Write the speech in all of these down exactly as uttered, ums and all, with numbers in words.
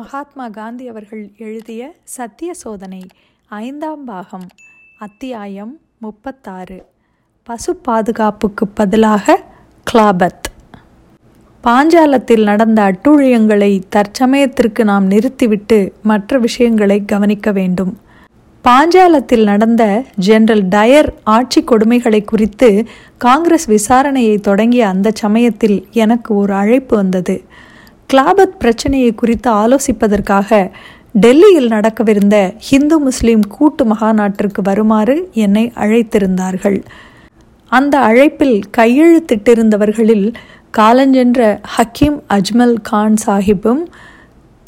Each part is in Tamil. மகாத்மா காந்தி அவர்கள் எழுதிய சத்திய சோதனை ஐந்தாம் பாகம், அத்தியாயம் முப்பத்தாறு. பசு பாதுகாப்புக்கு பதிலாக கிளாபத். பாஞ்சாலத்தில் நடந்த அட்டூழியங்களை தற்சமயத்திற்கு நாம் நிறுத்திவிட்டு மற்ற விஷயங்களை கவனிக்க வேண்டும். பாஞ்சாலத்தில் நடந்த ஜெனரல் டயர் ஆட்சி கொடுமைகளை குறித்து காங்கிரஸ் விசாரணையை தொடங்கிய அந்த சமயத்தில் எனக்கு ஒரு அழைப்பு வந்தது. கிளாபத் பிரச்சனையை குறித்து ஆலோசிப்பதற்காக டெல்லியில் நடக்கவிருந்த ஹிந்து முஸ்லீம் கூட்டு மகாநாட்டிற்கு வருமாறு என்னை அழைத்திருந்தார்கள். அந்த அழைப்பில் கையெழுத்திட்டிருந்தவர்களில் காலஞ்சென்ற ஹக்கீம் அஜ்மல் கான் சாஹிப்பும்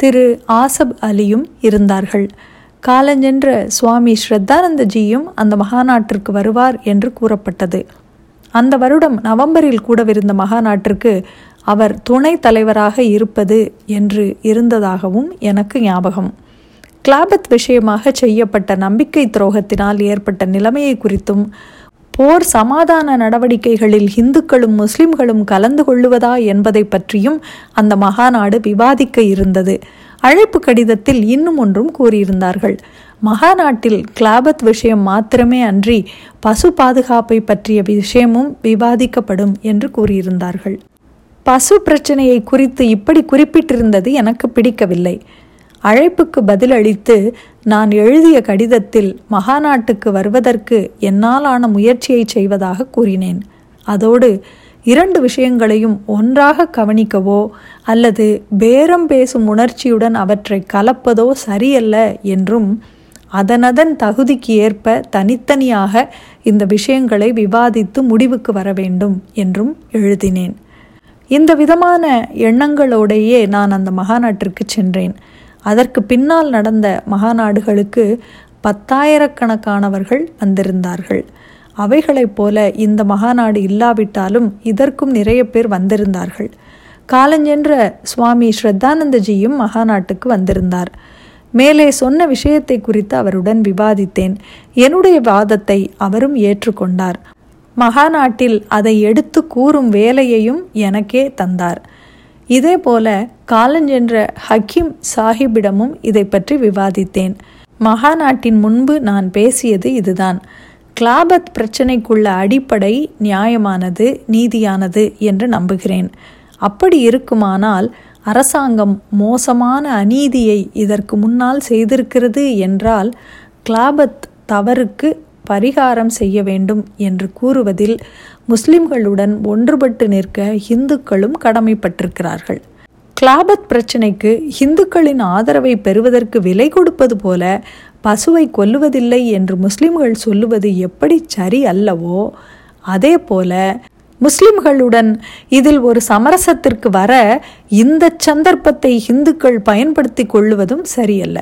திரு ஆசப் அலியும் இருந்தார்கள். காலஞ்சென்ற சுவாமி ஸ்ரத்தானந்தஜியும் அந்த மகாநாட்டிற்கு வருவார் என்று கூறப்பட்டது. அந்த வருடம் நவம்பரில் கூடவிருந்த மகாநாட்டிற்கு அவர் துணைத் தலைவராக இருப்பது என்று இருந்ததாகவும் எனக்கு ஞாபகம். கிளாபத் விஷயமாக செய்யப்பட்ட நம்பிக்கை துரோகத்தினால் ஏற்பட்ட நிலைமையை குறித்தும், போர் சமாதான நடவடிக்கைகளில் இந்துக்களும் முஸ்லிம்களும் கலந்து கொள்ளுவதா என்பதை பற்றியும் அந்த மகாநாடு விவாதிக்க இருந்தது. அழைப்பு கடிதத்தில் இன்னும் ஒன்றும் கூறியிருந்தார்கள். மகாநாட்டில் கிளாபத் விஷயம் மாத்திரமே அன்றி பசு பாதுகாப்பை பற்றிய விஷயமும் விவாதிக்கப்படும் என்று கூறியிருந்தார்கள். பசு பிரச்சனையை குறித்து இப்படி குறிப்பிட்டிருந்தது எனக்கு பிடிக்கவில்லை. அழைப்புக்கு பதிலளித்து நான் எழுதிய கடிதத்தில் மகாநாட்டுக்கு வருவதற்கு என்னாலான முயற்சியை செய்வதாக கூறினேன். அதோடு இரண்டு விஷயங்களையும் ஒன்றாக கவனிக்கவோ அல்லது பேரம் பேசும் உணர்ச்சியுடன் அவற்றை கலப்பதோ சரியல்ல என்றும், அதனதன் தகுதிக்கு ஏற்ப தனித்தனியாக இந்த விஷயங்களை விவாதித்து முடிவுக்கு வர வேண்டும் என்றும் எழுதினேன். இந்த விதமான எண்ணங்களோடையே நான் அந்த மகாநாட்டிற்கு சென்றேன். அதற்கு பின்னால் நடந்த மகாநாடுகளுக்கு பத்தாயிரக்கணக்கானவர்கள் வந்திருந்தார்கள். அவைகளைப் போல இந்த மகாநாடு இல்லாவிட்டாலும் இதற்கும் நிறைய பேர் வந்திருந்தார்கள். காலஞ்சென்ற சுவாமி ஸ்ரத்தானந்தஜியும் மகாநாட்டுக்கு வந்திருந்தார். மேலே சொன்ன விஷயத்தை குறித்து அவருடன் விவாதித்தேன். என்னுடைய வாதத்தை அவரும் ஏற்றுக்கொண்டார். மகாநாட்டில் அதை எடுத்து கூறும் வேலையையும் எனக்கே தந்தார். இதே போல காலஞ்சென்ற ஹக்கீம் சாஹிப்பிடமும் இதை பற்றி விவாதித்தேன். மகாநாட்டின் முன்பு நான் பேசியது இதுதான். கிளாபத் பிரச்சனைக்குள்ள அடிப்படை நியாயமானது, நீதியானது என்று நம்புகிறேன். அப்படி இருக்குமானால் அரசாங்கம் மோசமான அநீதியை இதற்கு முன்னால் செய்திருக்கிறது என்றால் கிளாபத் தவறுக்கு பரிகாரம் செய்ய வேண்டும் என்று கூறுவதில் முஸ்லிம்களுடன் ஒன்றுபட்டு நிற்க இந்துக்களும் கடமைப்பட்டிருக்கிறார்கள். கிளாபத் பிரச்சனைக்கு இந்துக்களின் ஆதரவை பெறுவதற்கு விலை கொடுப்பது போல பசுவை கொல்லுவதில்லை என்று முஸ்லிம்கள் சொல்லுவது எப்படி சரி அல்லவோ, அதே போல முஸ்லிம்களுடன் இதில் ஒரு சமரசத்திற்கு வர இந்த சந்தர்ப்பத்தை இந்துக்கள் பயன்படுத்தி கொள்ளுவதும் சரியல்ல.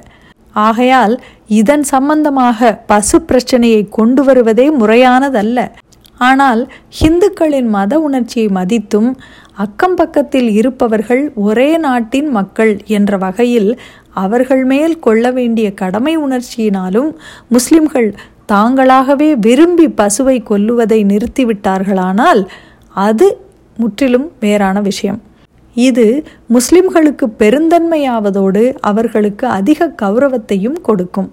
ஆகையால் இதன் சம்பந்தமாக பசு பிரச்சனையை கொண்டு வருவதே முறையானதல்ல. ஆனால் இந்துக்களின் மத உணர்ச்சியை மதித்தும் அக்கம்பக்கத்தில் இருப்பவர்கள் ஒரே நாட்டின் மக்கள் என்ற வகையில் அவர்கள் மேல் கொள்ள வேண்டிய கடமை உணர்ச்சியினாலும் முஸ்லிம்கள் தாங்களாகவே விரும்பி பசுவை கொல்லுவதை நிறுத்திவிட்டார்களானால் அது முற்றிலும் வேறான விஷயம். இது முஸ்லிம்களுக்கு பெருந்தன்மையாவதோடு அவர்களுக்கு அதிக கௌரவத்தையும் கொடுக்கும்.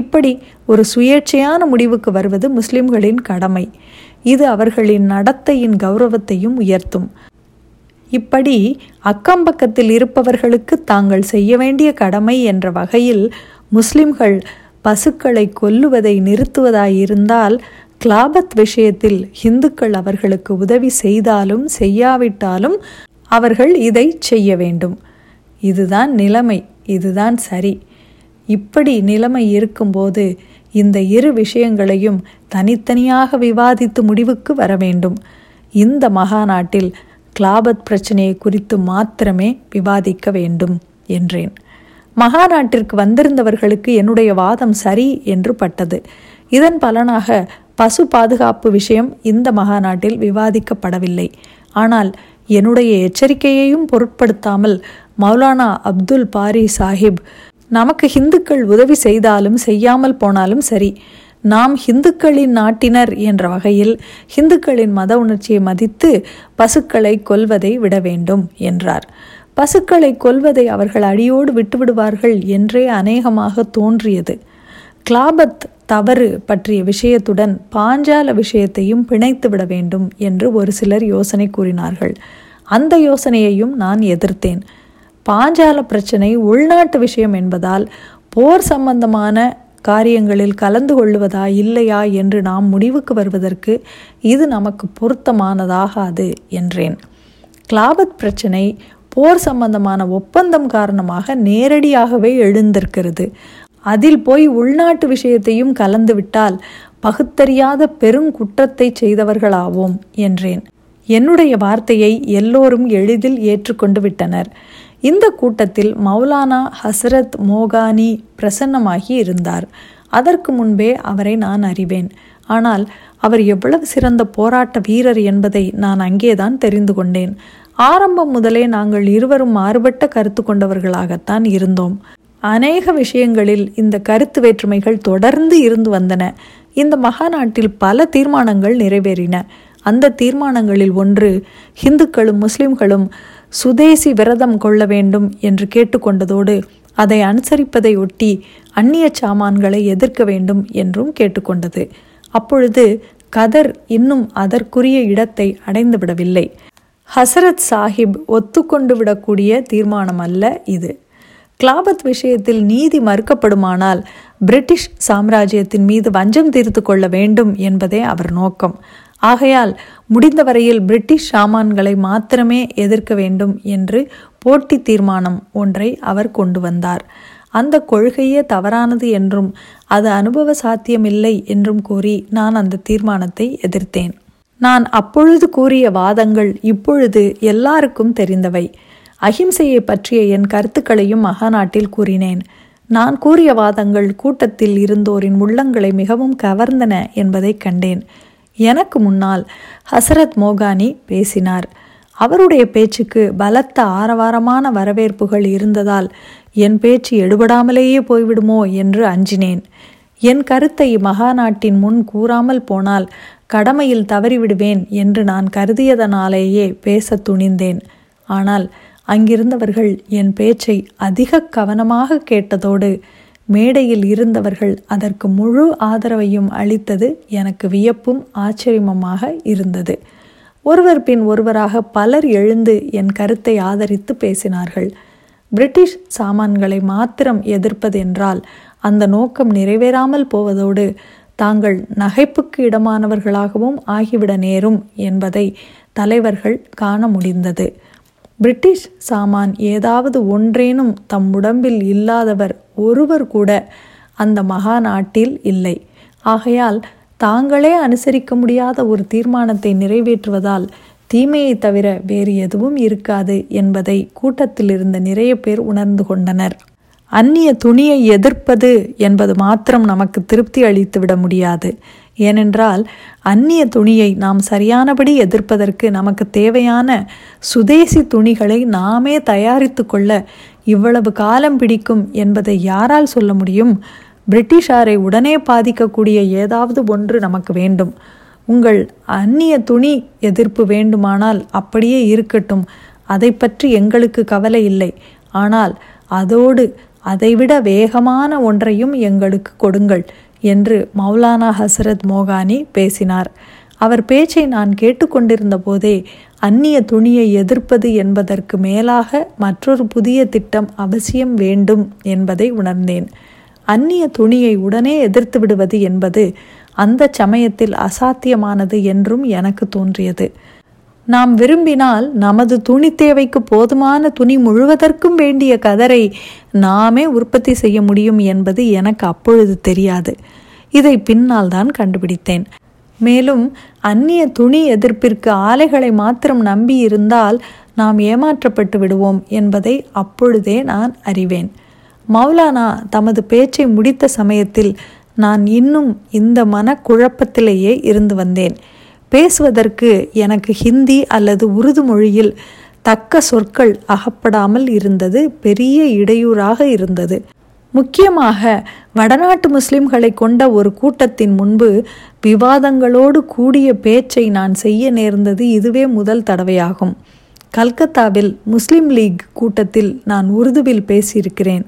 இப்படி ஒரு சுயேட்சையான முடிவுக்கு வருவது முஸ்லிம்களின் கடமை. இது அவர்களின் நடத்தையின் கௌரவத்தையும் உயர்த்தும். இப்படி அக்கம்பக்கத்தில் இருப்பவர்களுக்கு தாங்கள் செய்ய வேண்டிய கடமை என்ற வகையில் முஸ்லிம்கள் பசுக்களை கொல்லுவதை நிறுத்துவதாயிருந்தால் கிளாபத் விஷயத்தில் இந்துக்கள் அவர்களுக்கு உதவி செய்தாலும் செய்யாவிட்டாலும் அவர்கள் இதை செய்ய வேண்டும். இதுதான் நிலைமை, இதுதான் சரி. இப்படி நிலைமை இருக்கும்போது இந்த இரு விஷயங்களையும் தனித்தனியாக விவாதித்து முடிவுக்கு வர வேண்டும். இந்த மகாநாட்டில் கிளாபத் பிரச்சனையை குறித்து மாத்திரமே விவாதிக்க வேண்டும் என்றேன். மகாநாட்டிற்கு வந்திருந்தவர்களுக்கு என்னுடைய வாதம் சரி என்று பட்டது. இதன் பலனாக பசு பாதுகாப்பு விஷயம் இந்த மகாநாட்டில் விவாதிக்கப்படவில்லை. ஆனால் என்னுடைய எச்சரிக்கையையும் பொருட்படுத்தாமல் மௌலானா அப்துல் பாரி சாஹிப், நமக்கு இந்துக்கள் உதவி செய்தாலும் செய்யாமல் போனாலும் சரி, நாம் இந்துக்களின் நாட்டினர் என்ற வகையில் இந்துக்களின் மத உணர்ச்சியை மதித்து பசுக்களை கொல்வதை விட வேண்டும் என்றார். பசுக்களை கொல்வதை அவர்கள் அடியோடு விட்டுவிடுவார்கள் என்றே அநேகமாக தோன்றியது. கிளாபத் தவறு பற்றிய விஷயத்துடன் பாஞ்சால விஷயத்தையும் பிணைத்துவிட வேண்டும் என்று ஒரு சிலர் யோசனை கூறினார்கள். அந்த யோசனையையும் நான் எதிர்த்தேன். பாஞ்சால பிரச்சனை உள்நாட்டு விஷயம் என்பதால் போர் சம்பந்தமான காரியங்களில் கலந்து கொள்ளுவதா இல்லையா என்று நாம் முடிவுக்கு வருவதற்கு இது நமக்கு பொருத்தமானதாகாது என்றேன். கிளாபத் பிரச்சனை போர் சம்பந்தமான ஒப்பந்தம் காரணமாக நேரடியாகவே எழுந்திருக்கிறது. அதில் போய் உள்நாட்டு விஷயத்தையும் கலந்துவிட்டால் பகுத்தறியாத பெருங்குற்றத்தை செய்தவர்களாவோம் என்றேன். என்னுடைய வார்த்தையை எல்லோரும் எளிதில் ஏற்றுக்கொண்டு விட்டனர். இந்த கூட்டத்தில் மௌலானா ஹசரத் மோகானி பிரசன்னமாகி இருந்தார். அதற்கு முன்பே அவரை நான் அறிவேன். ஆனால் அவர் எவ்வளவு சிறந்த போராட்ட வீரர் என்பதை நான் அங்கேதான் தெரிந்து கொண்டேன். ஆரம்பம் முதலே நாங்கள் இருவரும் மாறுபட்ட கருத்து கொண்டவர்களாகத்தான் இருந்தோம். அநேக விஷயங்களில் இந்த கருத்து வேற்றுமைகள் தொடர்ந்து இருந்து வந்தன. இந்த மகாநாட்டில் பல தீர்மானங்கள் நிறைவேறின. அந்த தீர்மானங்களில் ஒன்று இந்துக்களும் முஸ்லிம்களும் சுதேசி விரதம் கொள்ள வேண்டும் என்று கேட்டுக்கொண்டதோடு அதை அனுசரிப்பதை ஒட்டி அந்நிய சாமான்களை எதிர்க்க வேண்டும் என்றும் கேட்டுக்கொண்டது. அப்பொழுது கதர் இன்னும் அதற்குரிய இடத்தை அடைந்துவிடவில்லை. ஹசரத் சாஹிப் ஒத்துக்கொண்டு விடக்கூடிய தீர்மானம் அல்ல இது. கிளாபத் விஷயத்தில் நீதி மறுக்கப்படுமானால் பிரிட்டிஷ் சாம்ராஜ்யத்தின் மீது வஞ்சம் தீர்த்து கொள்ள வேண்டும் என்பதே அவர் நோக்கம். ஆகையால் முடிந்தவரையில் பிரிட்டிஷ் சாமான்களை மாத்திரமே எதிர்க்க வேண்டும் என்று போட்டி தீர்மானம் ஒன்றை அவர் கொண்டு வந்தார். அந்த கொள்கையே தவறானது என்றும் அது அனுபவ சாத்தியமில்லை என்றும் கூறி நான் அந்த தீர்மானத்தை எதிர்த்தேன். நான் அப்பொழுது கூறிய வாதங்கள் இப்பொழுது எல்லாருக்கும் தெரிந்தவை. அஹிம்சையை பற்றிய என் கருத்துக்களையும் மகாநாட்டில் கூறினேன். நான் கூறிய வாதங்கள் கூட்டத்தில் இருந்தோரின் உள்ளங்களை மிகவும் கவர்ந்தன என்பதை கண்டேன். எனக்கு முன்னால் ஹசரத் மோகானி பேசினார். அவருடைய பேச்சுக்கு பலத்த ஆரவாரமான வரவேற்புகள் இருந்ததால் என் பேச்சு எடுபடாமலேயே போய்விடுமோ என்று அஞ்சினேன். என் கருத்தை மகாநாட்டின் முன் கூறாமல் போனால் கடமையில் தவறிவிடுவேன் என்று நான் கருதியதனாலேயே பேச துணிந்தேன். ஆனால் அங்கிருந்தவர்கள் என் பேச்சை அதிக கவனமாக கேட்டதோடு மேடையில் இருந்தவர்கள் அதற்கு முழு ஆதரவையும் அளித்தது எனக்கு வியப்பும் ஆச்சரியமுமாக இருந்தது. ஒருவர் பின் ஒருவராக பலர் எழுந்து என் கருத்தை ஆதரித்து பேசினார்கள். பிரிட்டிஷ் சாமான்களை மாத்திரம் எதிர்ப்பதென்றால் அந்த நோக்கம் நிறைவேறாமல் போவதோடு தாங்கள் நகைப்புக்கு இடமானவர்களாகவும் ஆகிவிட நேரும் என்பதை தலைவர்கள் காண முடிந்தது. பிரிட்டிஷ் சாமான் ஏதாவது ஒன்றேனும் தம் உடம்பில் இல்லாதவர் ஒருவர் கூட அந்த மகாநாட்டில் இல்லை. ஆகையால் தாங்களே அனுசரிக்க முடியாத ஒரு தீர்மானத்தை நிறைவேற்றுவதால் தீமையை தவிர வேறு எதுவும் இருக்காது என்பதை கூட்டத்தில் இருந்த நிறைய பேர் உணர்ந்து கொண்டனர். அந்நிய துணியை எதிர்ப்பது என்பது மாத்திரம் நமக்கு திருப்தி அளித்துவிட முடியாது. ஏனென்றால் அந்நிய துணியை நாம் சரியானபடி எதிர்ப்பதற்கு நமக்கு தேவையான சுதேசி துணிகளை நாமே தயாரித்து கொள்ள இவ்வளவு காலம் பிடிக்கும் என்பதை யாரால் சொல்ல முடியும்? பிரிட்டிஷாரை உடனே பாதிக்கக்கூடிய ஏதாவது ஒன்று நமக்கு வேண்டும். உங்கள் அந்நிய துணி எதிர்ப்பு வேண்டுமானால் அப்படியே இருக்கட்டும், அதை பற்றி எங்களுக்கு கவலை இல்லை. ஆனால் அதோடு அதைவிட வேகமான ஒன்றையும் எங்களுக்கு கொடுங்கள் என்று மௌலானா ஹசரத் மோகானி பேசினார். அவர் பேச்சை நான் கேட்டுக்கொண்டிருந்த போதே அந்நிய துணியை எதிர்ப்பது என்பதற்கு மேலாக மற்றொரு புதிய திட்டம் அவசியம் வேண்டும் என்பதை உணர்ந்தேன். அந்நிய துணியை உடனே எதிர்த்து விடுவது என்பது அந்த சமயத்தில் அசாத்தியமானது என்றும் எனக்கு தோன்றியது. நாம் விரும்பினால் நமது துணி தேவைக்கு போதுமான துணி முழுவதற்கும் வேண்டிய கதரை நாமே உற்பத்தி செய்ய முடியும் என்பது எனக்கு அப்பொழுது தெரியாது. இதை பின்னால் தான் கண்டுபிடித்தேன். மேலும் அந்நிய துணி எதிர்ப்பிற்கு ஆலைகளை மாத்திரம் நம்பி இருந்தால் நாம் ஏமாற்றப்பட்டு விடுவோம் என்பதை அப்பொழுதே நான் அறிவேன். மௌலானா தமது பேச்சை முடித்த சமயத்தில் நான் இன்னும் இந்த மனக்குழப்பத்திலேயே இருந்து வந்தேன். பேசுவதற்கு எனக்கு ஹிந்தி அல்லது உருது மொழியில் தக்க சொற்கள் அகப்படாமல் இருந்தது பெரிய இடையூறாக இருந்தது. முக்கியமாக வடநாட்டு முஸ்லிம்களை கொண்ட ஒரு கூட்டத்தின் முன்பு விவாதங்களோடு கூடிய பேச்சை நான் செய்ய நேர்ந்தது இதுவே முதல் தடவையாகும். கல்கத்தாவில் முஸ்லீம் லீக் கூட்டத்தில் நான் உருதுவில் பேசியிருக்கிறேன்.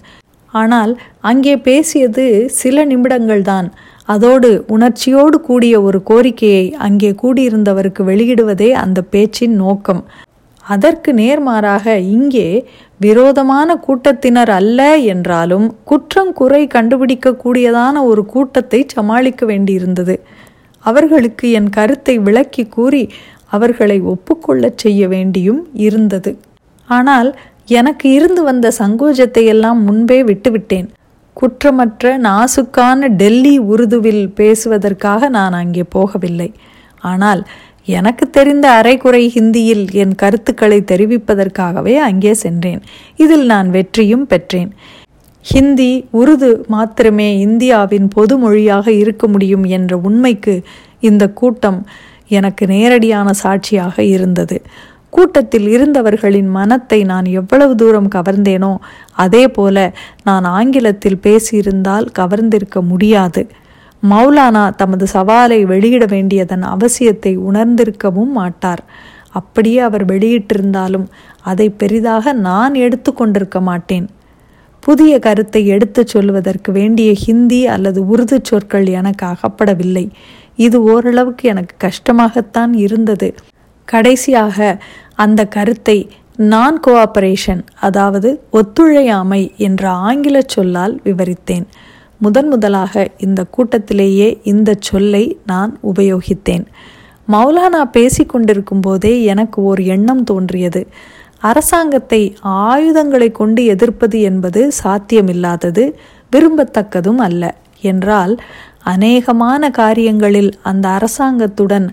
ஆனால் அங்கே பேசியது சில நிமிடங்கள்தான். அதோடு உணர்ச்சியோடு கூடிய ஒரு கோரிக்கையை அங்கே கூடியிருந்தவருக்கு வெளியிடுவதே அந்த பேச்சின் நோக்கம். அதற்கு நேர்மாறாக இங்கே விரோதமான கூட்டத்தினர் அல்ல என்றாலும் குற்றம் குறை கண்டுபிடிக்கக்கூடியதான ஒரு கூட்டத்தை சமாளிக்க வேண்டியிருந்தது. அவர்களுக்கு என் கருத்தை விளக்கி கூறி அவர்களை ஒப்புக்கொள்ளச் செய்ய வேண்டியும் இருந்தது. ஆனால் எனக்கு இருந்து வந்த சங்கோஜத்தை எல்லாம் முன்பே விட்டுவிட்டேன். குற்றமற்ற நாசுக்கான டெல்லி உருதுவில் பேசுவதற்காக நான் அங்கே போகவில்லை. ஆனால் எனக்கு தெரிந்த அரைக்குறை ஹிந்தியில் என் கருத்துக்களை தெரிவிப்பதற்காகவே அங்கே சென்றேன். இதில் நான் வெற்றியும் பெற்றேன். ஹிந்தி உருது மாத்திரமே இந்தியாவின் பொது மொழியாக இருக்க முடியும் என்ற உண்மைக்கு இந்த கூட்டம் எனக்கு நேரடியான சாட்சியாக இருந்தது. கூட்டத்தில் இருந்தவர்களின் மனத்தை நான் எவ்வளவு தூரம் கவர்ந்தேனோ அதே போல நான் ஆங்கிலத்தில் பேசியிருந்தால் கவர்ந்திருக்க முடியாது. மௌலானா தமது சவாலை வெளியிட வேண்டியதன் அவசியத்தை உணர்ந்திருக்கவும் மாட்டார். அப்படியே அவர் வெளியிட்டிருந்தாலும் அதை பெரிதாக நான் எடுத்து கொண்டிருக்க மாட்டேன். புதிய கருத்தை எடுத்துச் சொல்வதற்கு வேண்டிய ஹிந்தி அல்லது உருது சொற்கள் எனக்கு அகப்படவில்லை. இது ஓரளவுக்கு எனக்கு கஷ்டமாகத்தான் இருந்தது. கடைசியாக அந்த கருத்தை நான் கோஆபரேஷன், அதாவது ஒத்துழையாமை என்ற ஆங்கில சொல்லால் விவரித்தேன். முதன் முதலாக இந்த கூட்டத்திலேயே இந்த சொல்லை நான் உபயோகித்தேன். மௌலானா பேசிக்கொண்டிருக்கும் போதே எனக்கு ஓர் எண்ணம் தோன்றியது. அரசாங்கத்தை ஆயுதங்களை கொண்டு எதிர்ப்பது என்பது சாத்தியமில்லாதது, விரும்பத்தக்கதும் அல்ல. என்றால் அநேகமான காரியங்களில் அந்த அரசாங்கத்துடன்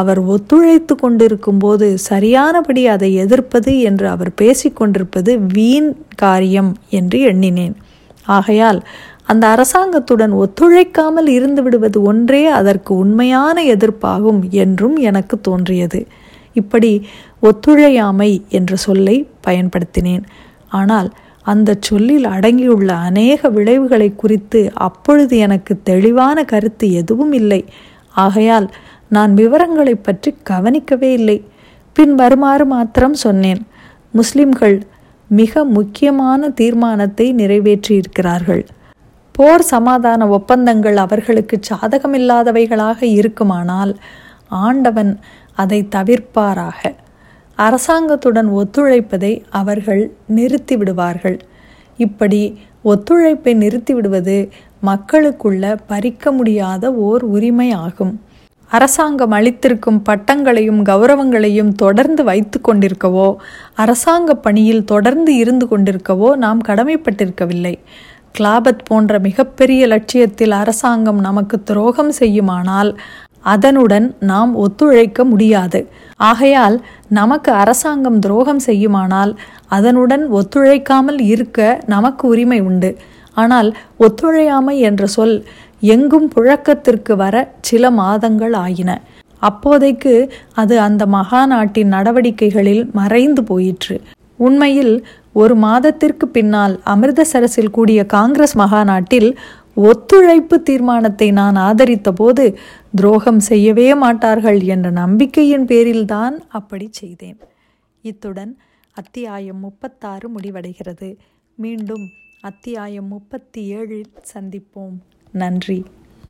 அவர் ஒத்துழைத்து கொண்டிருக்கும் போது சரியானபடி அதை எதிர்ப்பது என்று அவர் பேசிக்கொண்டிருப்பது வீண் காரியம் என்று எண்ணினேன். ஆகையால் அந்த அரசாங்கத்துடன் ஒத்துழைக்காமல் இருந்து விடுவது ஒன்றே அதற்கு உண்மையான எதிர்ப்பாகும் என்றும் எனக்கு தோன்றியது. இப்படி ஒத்துழையாமை என்ற சொல்லை பயன்படுத்தினேன். ஆனால் அந்த சொல்லில் அடங்கியுள்ள அநேக விளைவுகளை குறித்து அப்பொழுது எனக்கு தெளிவான கருத்து எதுவும் இல்லை. ஆகையால் நான் விவரங்களை பற்றி கவனிக்கவே இல்லை. பின் வருமாறு மாத்திரம் சொன்னேன். முஸ்லிம்கள் மிக முக்கியமான தீர்மானத்தை நிறைவேற்றியிருக்கிறார்கள். போர் சமாதான ஒப்பந்தங்கள் அவர்களுக்கு சாதகமில்லாதவைகளாக இருக்குமானால் ஆண்டவன் அதை தவிர்ப்பாராக. அரசாங்கத்துடன் ஒத்துழைப்பதை அவர்கள் நிறுத்திவிடுவார்கள். இப்படி ஒத்துழைப்பை நிறுத்திவிடுவது மக்களுக்குள்ள பறிக்க முடியாத ஓர் உரிமை ஆகும். அரசாங்கம் அளித்திருக்கும் பட்டங்களையும் கௌரவங்களையும் தொடர்ந்து வைத்து கொண்டிருக்கவோ அரசாங்க பணியில் தொடர்ந்து இருந்து கொண்டிருக்கவோ நாம் கடமைப்பட்டிருக்கவில்லை. கிளாபத் போன்ற மிகப்பெரிய லட்சியத்தில் அரசாங்கம் நமக்கு துரோகம் செய்யுமானால் அதனுடன் நாம் ஒத்துழைக்க முடியாது. ஆகையால் நமக்கு அரசாங்கம் துரோகம் செய்யுமானால் அதனுடன் ஒத்துழைக்காமல் இருக்க நமக்கு உரிமை உண்டு. ஆனால் ஒத்துழையாமை என்ற சொல் எங்கும் புழக்கத்திற்கு வர சில மாதங்கள் ஆயின. அப்போதைக்கு அது அந்த மகாநாட்டின் நடவடிக்கைகளில் மறைந்து போயிற்று. உண்மையில் ஒரு மாதத்திற்கு பின்னால் அமிர்தசரஸில் கூடிய காங்கிரஸ் மகாநாட்டில் ஒத்துழைப்பு தீர்மானத்தை நான் ஆதரித்த போது துரோகம் செய்யவே மாட்டார்கள் என்ற நம்பிக்கையின் பேரில்தான் அப்படி செய்தேன். இத்துடன் அத்தியாயம் முப்பத்தாறு முடிவடைகிறது. மீண்டும் அத்தியாயம் முப்பத்தி ஏழில் சந்திப்போம். நன்றி.